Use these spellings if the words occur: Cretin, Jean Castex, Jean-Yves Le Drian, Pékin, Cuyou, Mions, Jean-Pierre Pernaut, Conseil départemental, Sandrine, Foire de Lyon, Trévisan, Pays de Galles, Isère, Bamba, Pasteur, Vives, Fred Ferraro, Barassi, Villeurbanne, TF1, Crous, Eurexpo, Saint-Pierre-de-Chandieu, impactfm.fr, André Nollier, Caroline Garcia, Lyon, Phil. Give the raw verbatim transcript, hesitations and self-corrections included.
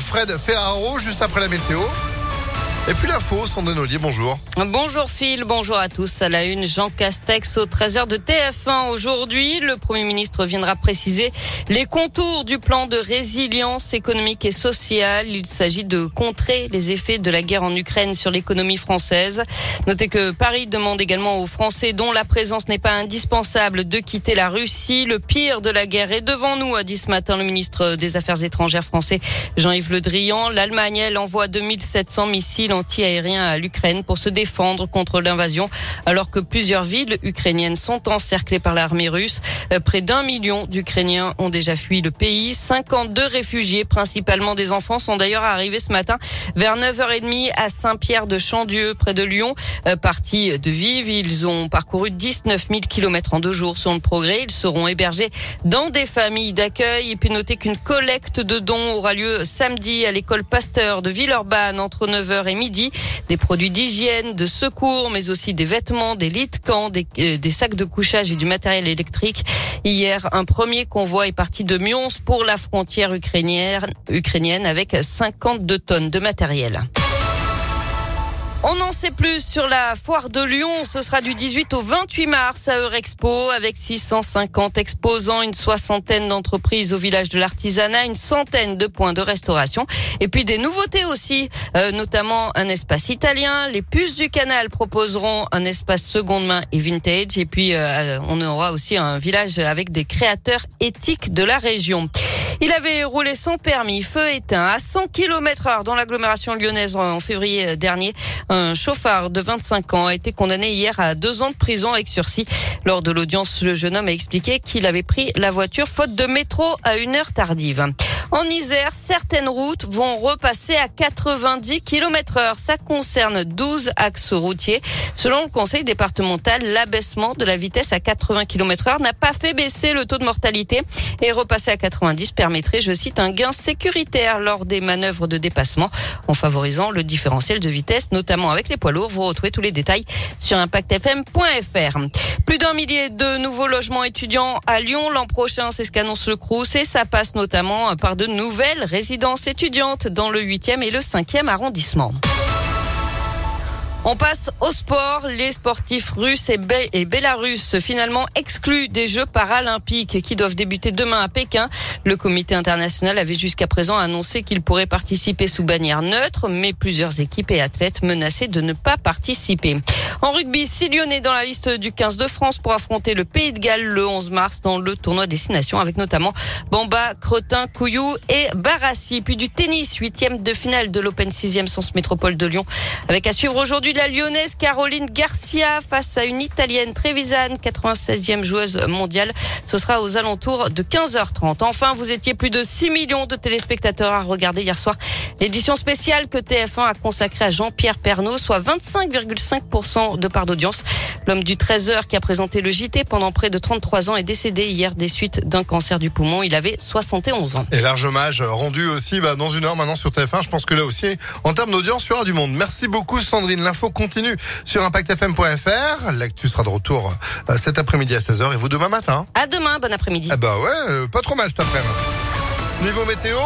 Fred Ferraro juste après la météo. Et puis l'info, André Nollier, bonjour. Bonjour Phil, bonjour à tous. À la une, Jean Castex au treize heures de T F un. Aujourd'hui, le Premier ministre viendra préciser les contours du plan de résilience économique et sociale. Il s'agit de contrer les effets de la guerre en Ukraine sur l'économie française. Notez que Paris demande également aux Français, dont la présence n'est pas indispensable, de quitter la Russie. Le pire de la guerre est devant nous, a dit ce matin le ministre des Affaires étrangères français, Jean-Yves Le Drian. L'Allemagne, elle, envoie deux mille sept cents missiles anti-aérien à l'Ukraine pour se défendre contre l'invasion, alors que plusieurs villes ukrainiennes sont encerclées par l'armée russe. Près d'un million d'Ukrainiens ont déjà fui le pays. cinquante-deux réfugiés, principalement des enfants, sont d'ailleurs arrivés ce matin vers neuf heures trente à Saint-Pierre-de-Chandieu, près de Lyon. Partis de Vives, ils ont parcouru dix-neuf mille kilomètres en deux jours. Selon le Progrès, ils seront hébergés dans des familles d'accueil. Et puis notez qu'une collecte de dons aura lieu samedi à l'école Pasteur de Villeurbanne entre neuf heures et midi. Des produits d'hygiène, de secours, mais aussi des vêtements, des lits de camp, des, euh, des sacs de couchage et du matériel électrique. Hier, un premier convoi est parti de Mions pour la frontière ukrainienne, ukrainienne avec cinquante-deux tonnes de matériel. On n'en sait plus sur la Foire de Lyon. Ce sera du dix-huit au vingt-huit mars à Eurexpo avec six cent cinquante exposants, une soixantaine d'entreprises au village de l'artisanat, une centaine de points de restauration et puis des nouveautés aussi, euh, notamment un espace italien. Les puces du canal proposeront un espace seconde main et vintage et puis euh, on aura aussi un village avec des créateurs éthiques de la région. Il avait roulé sans permis, feu éteint, à cent kilomètres heure dans l'agglomération lyonnaise en février dernier. Un chauffard de vingt-cinq ans a été condamné hier à deux ans de prison avec sursis. Lors de l'audience, le jeune homme a expliqué qu'il avait pris la voiture faute de métro à une heure tardive. En Isère, certaines routes vont repasser à quatre-vingt-dix kilomètres heure. Ça concerne douze axes routiers. Selon le Conseil départemental, l'abaissement de la vitesse à quatre-vingts kilomètres heure n'a pas fait baisser le taux de mortalité et repasser à quatre-vingt-dix permettrait, je cite, un gain sécuritaire lors des manœuvres de dépassement en favorisant le différentiel de vitesse, notamment avec les poids lourds. Vous retrouvez tous les détails sur impact f m point f r. Plus d'un millier de nouveaux logements étudiants à Lyon l'an prochain, c'est ce qu'annonce le Crous et ça passe notamment par de nouvelles résidences étudiantes dans le huitième et le cinquième arrondissement. On passe au sport. Les sportifs russes et, Bé- et bélarusses finalement exclus des Jeux paralympiques qui doivent débuter demain à Pékin. Le comité international avait jusqu'à présent annoncé qu'ils pourraient participer sous bannière neutre, mais plusieurs équipes et athlètes menacés de ne pas participer. En rugby, six Lyonnais dans la liste du quinze de France pour affronter le Pays de Galles le onze mars dans le tournoi Destination avec notamment Bamba, Cretin, Cuyou et Barassi. Puis du tennis, huitième de finale de l'Open sixième Sens Métropole de Lyon. Avec à suivre aujourd'hui la Lyonnaise Caroline Garcia face à une Italienne, Trévisan, quatre-vingt-seizième joueuse mondiale. Ce sera aux alentours de quinze heures trente. Enfin, vous étiez plus de six millions de téléspectateurs à regarder hier soir l'édition spéciale que T F un a consacrée à Jean-Pierre Pernaut, soit vingt-cinq virgule cinq pour cent de part d'audience. L'homme du treize heures qui a présenté le J T pendant près de trente-trois ans est décédé hier des suites d'un cancer du poumon. Il avait soixante et onze ans. Et large hommage rendu aussi bah, dans une heure maintenant sur T F un. Je pense que là aussi, en termes d'audience, il y aura du monde. Merci beaucoup Sandrine. L'info continue sur impact f m point f r. L'actu sera de retour cet après-midi à seize heures et vous demain matin. À demain, bon après-midi. Ah bah ouais, pas trop mal cet après-midi. Niveau météo...